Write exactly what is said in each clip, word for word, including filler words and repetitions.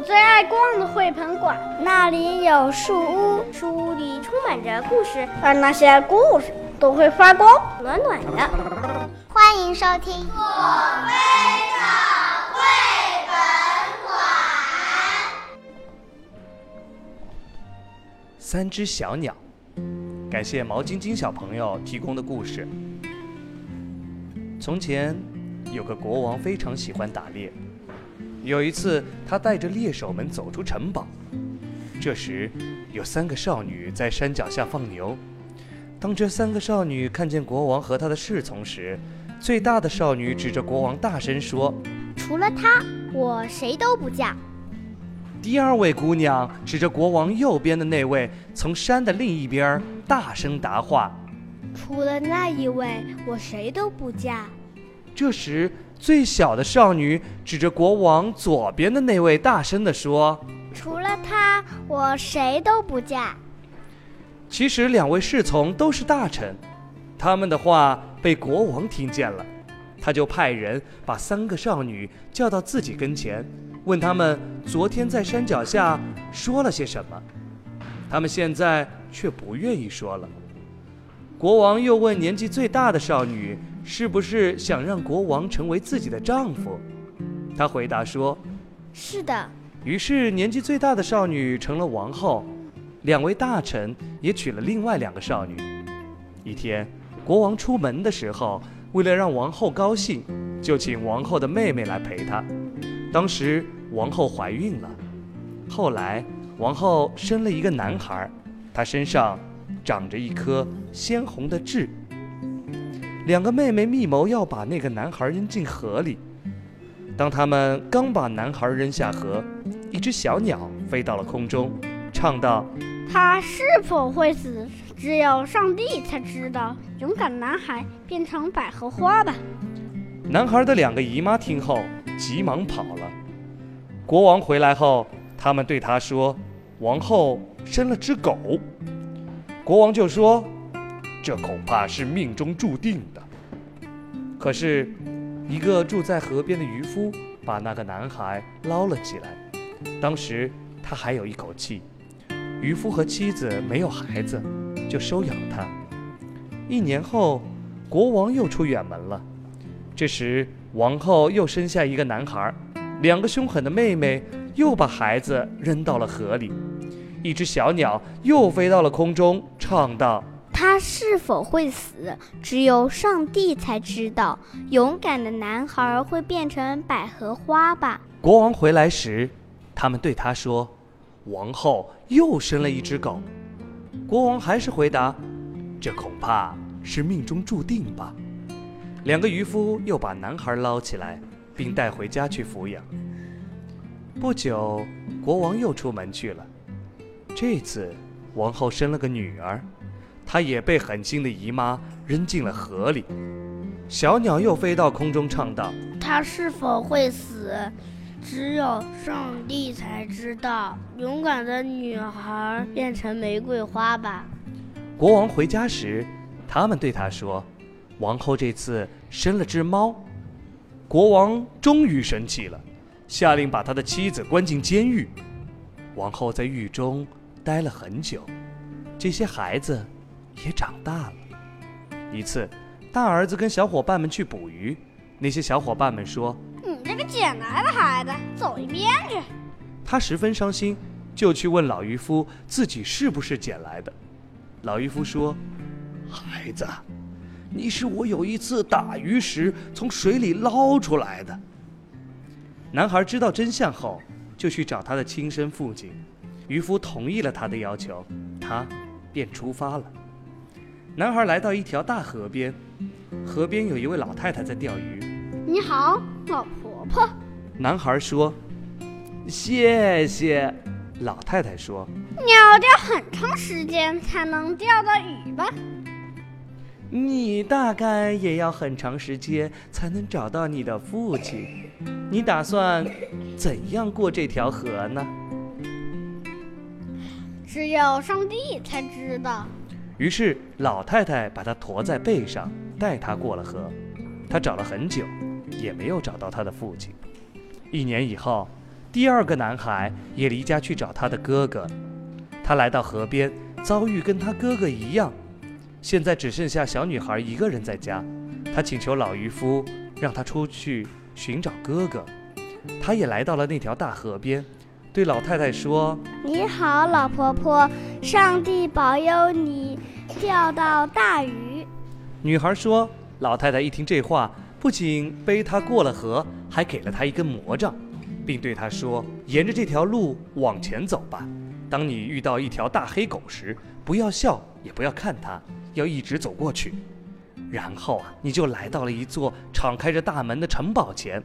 我最爱逛的绘本馆，那里有树屋，树屋里充满着故事，而那些故事都会发光，暖暖的。欢迎收听我非常绘本馆。三只小鸟，感谢毛晶晶小朋友提供的故事。从前有个国王非常喜欢打猎，有一次他带着猎手们走出城堡，这时有三个少女在山脚下放牛。当这三个少女看见国王和他的侍从时，最大的少女指着国王大声说：除了他，我谁都不嫁。第二位姑娘指着国王右边的那位，从山的另一边大声答话：除了那一位，我谁都不嫁。这时最小的少女指着国王左边的那位大声地说：除了他，我谁都不嫁。其实两位侍从都是大臣，他们的话被国王听见了，他就派人把三个少女叫到自己跟前，问他们昨天在山脚下说了些什么，他们现在却不愿意说了。国王又问年纪最大的少女是不是想让国王成为自己的丈夫，她回答说：是的。于是年纪最大的少女成了王后，两位大臣也娶了另外两个少女。一天国王出门的时候，为了让王后高兴，就请王后的妹妹来陪她。当时王后怀孕了，后来王后生了一个男孩，他身上长着一颗鲜红的痣。两个妹妹密谋要把那个男孩扔进河里，当他们刚把男孩扔下河，一只小鸟飞到了空中，唱道：他是否会死，只有上帝才知道，勇敢男孩变成百合花吧。男孩的两个姨妈听后急忙跑了。国王回来后，他们对他说：王后生了只狗。国王就说：这恐怕是命中注定的。可是一个住在河边的渔夫把那个男孩捞了起来，当时他还有一口气。渔夫和妻子没有孩子，就收养了他。一年后国王又出远门了，这时王后又生下一个男孩，两个凶狠的妹妹又把孩子扔到了河里。一只小鸟又飞到了空中，唱道：他是否会死，只有上帝才知道，勇敢的男孩会变成百合花吧。国王回来时，他们对他说：王后又生了一只狗。国王还是回答：这恐怕是命中注定吧。两个渔夫又把男孩捞起来，并带回家去抚养。不久国王又出门去了，这次王后生了个女儿，他也被狠心的姨妈扔进了河里。小鸟又飞到空中，唱道：他是否会死，只有上帝才知道，勇敢的女孩变成玫瑰花吧。国王回家时，他们对他说：王后这次生了只猫。国王终于生气了，下令把他的妻子关进监狱。王后在狱中待了很久，这些孩子也长大了。一次大儿子跟小伙伴们去捕鱼，那些小伙伴们说：你这个捡来的孩子，走一边去。他十分伤心，就去问老渔夫自己是不是捡来的。老渔夫说：孩子，你是我有一次打鱼时从水里捞出来的。男孩知道真相后，就去找他的亲生父亲。渔夫同意了他的要求，他便出发了。男孩来到一条大河边，河边有一位老太太在钓鱼。你好，老婆婆。男孩说：谢谢。老太太说：你要钓很长时间才能钓到鱼吧？你大概也要很长时间才能找到你的父亲。你打算怎样过这条河呢？只有上帝才知道。于是老太太把他驮在背上，带他过了河。他找了很久，也没有找到他的父亲。一年以后，第二个男孩也离家去找他的哥哥。他来到河边，遭遇跟他哥哥一样。现在只剩下小女孩一个人在家，他请求老渔夫让他出去寻找哥哥。他也来到了那条大河边，对老太太说：“你好，老婆婆，上帝保佑你钓到大鱼。”女孩说，老太太一听这话，不仅背她过了河，还给了她一根魔杖，并对她说：“沿着这条路往前走吧。当你遇到一条大黑狗时，不要笑，也不要看它，要一直走过去。然后啊，你就来到了一座敞开着大门的城堡前。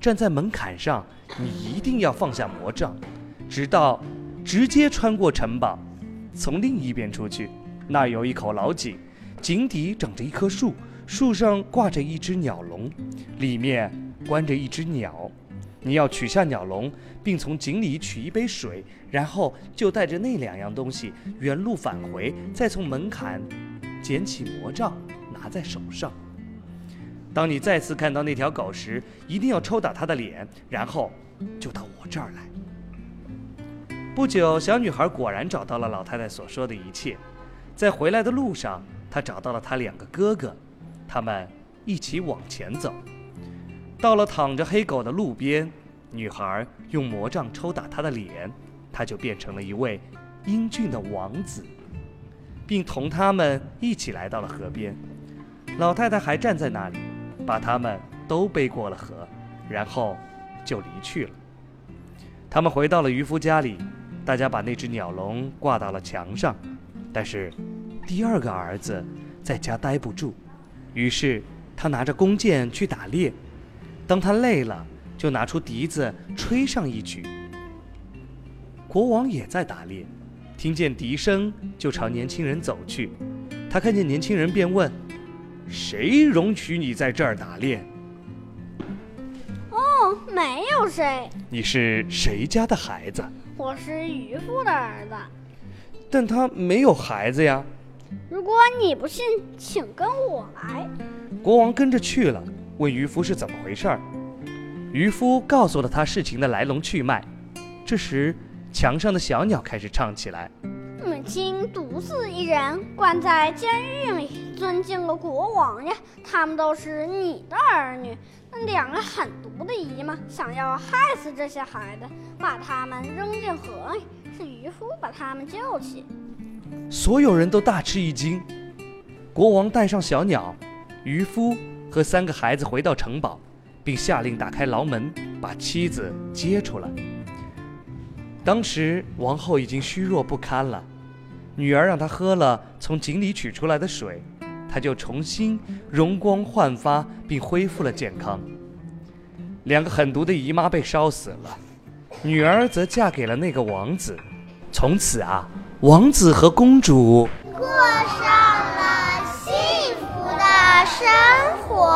站在门槛上，你一定要放下魔杖，直到直接穿过城堡，从另一边出去。那有一口老井，井底长着一棵树，树上挂着一只鸟笼，里面关着一只鸟。你要取下鸟笼，并从井里取一杯水，然后就带着那两样东西原路返回，再从门槛捡起魔杖，拿在手上。当你再次看到那条狗时，一定要抽打它的脸，然后就到我这儿来。”不久，小女孩果然找到了老太太所说的一切。在回来的路上，她找到了她两个哥哥，他们一起往前走。到了躺着黑狗的路边，女孩用魔杖抽打她的脸，她就变成了一位英俊的王子，并同他们一起来到了河边。老太太还站在那里，把他们都背过了河，然后就离去了。他们回到了渔夫家里，大家把那只鸟笼挂到了墙上，但是第二个儿子在家待不住，于是他拿着弓箭去打猎。当他累了，就拿出笛子吹上一曲。国王也在打猎，听见笛声就朝年轻人走去。他看见年轻人便问：“谁容许你在这儿打猎？”“哦，没有谁。”“你是谁家的孩子？”“我是渔夫的儿子。”“但他没有孩子呀。”“如果你不信，请跟我来。”国王跟着去了，问渔夫是怎么回事儿。渔夫告诉了他事情的来龙去脉。这时，墙上的小鸟开始唱起来：“母亲独自一人关在监狱里，尊敬了国王呀，他们都是你的儿女。那两个狠毒的姨妈想要害死这些孩子，把他们扔进河里，是渔夫把他们救起。”所有人都大吃一惊。国王带上小鸟、渔夫和三个孩子回到城堡，并下令打开牢门，把妻子接出来。当时王后已经虚弱不堪了，女儿让她喝了从井里取出来的水，她就重新容光焕发，并恢复了健康。两个狠毒的姨妈被烧死了，女儿则嫁给了那个王子。从此啊，王子和公主过上了幸福的生活。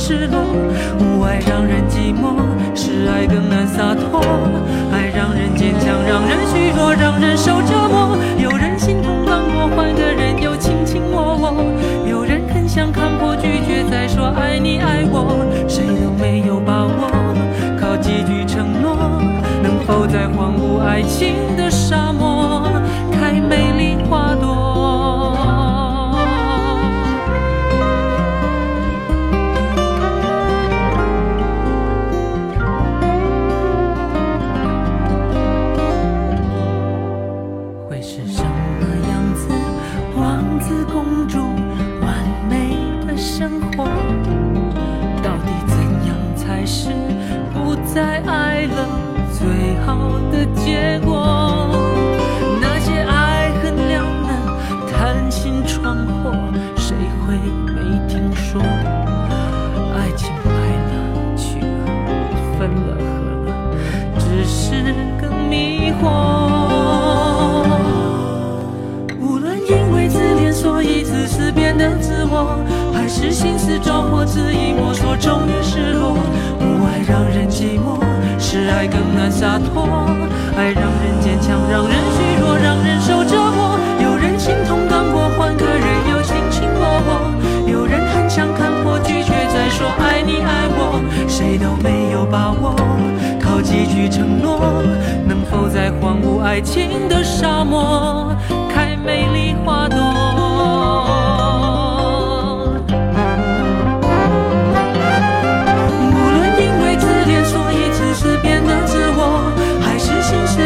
失落，无爱让人寂寞，是爱更难洒脱。爱让人坚强，让人虚弱，让人受折磨。有人心痛帮我，换个人又卿卿我我。有人很想看破，拒绝再说爱你爱我。谁都没有把握，靠几句承诺，能否在荒芜爱情的沙漠开美丽花朵？的结果。那些爱恨两难，贪心闯祸，谁会没听说？爱情来了去了，分了合了，只是更迷惑。无论因为自恋所以自私变得自我，还是心思着火恣意摸索，终于失落。无爱让人寂寞，是爱更难洒脱。爱让人坚强，让人虚弱，让人受折磨。有人心痛刚过患，可人又清清默默。有人很想看破，拒绝再说爱你爱我。谁都没有把握，靠几句承诺，能否在荒芜爱情的沙漠开美丽花朵？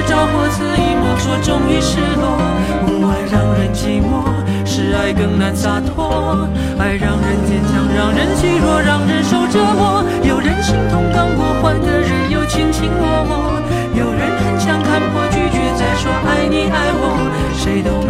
着火恣意摸索，终于失落。无爱让人寂寞，是爱更难洒脱。爱让人坚强，让人虚弱，让人受折磨。有人心痛刚过患，可人又卿卿我我。有人很想看破，拒绝再说爱你爱我。谁都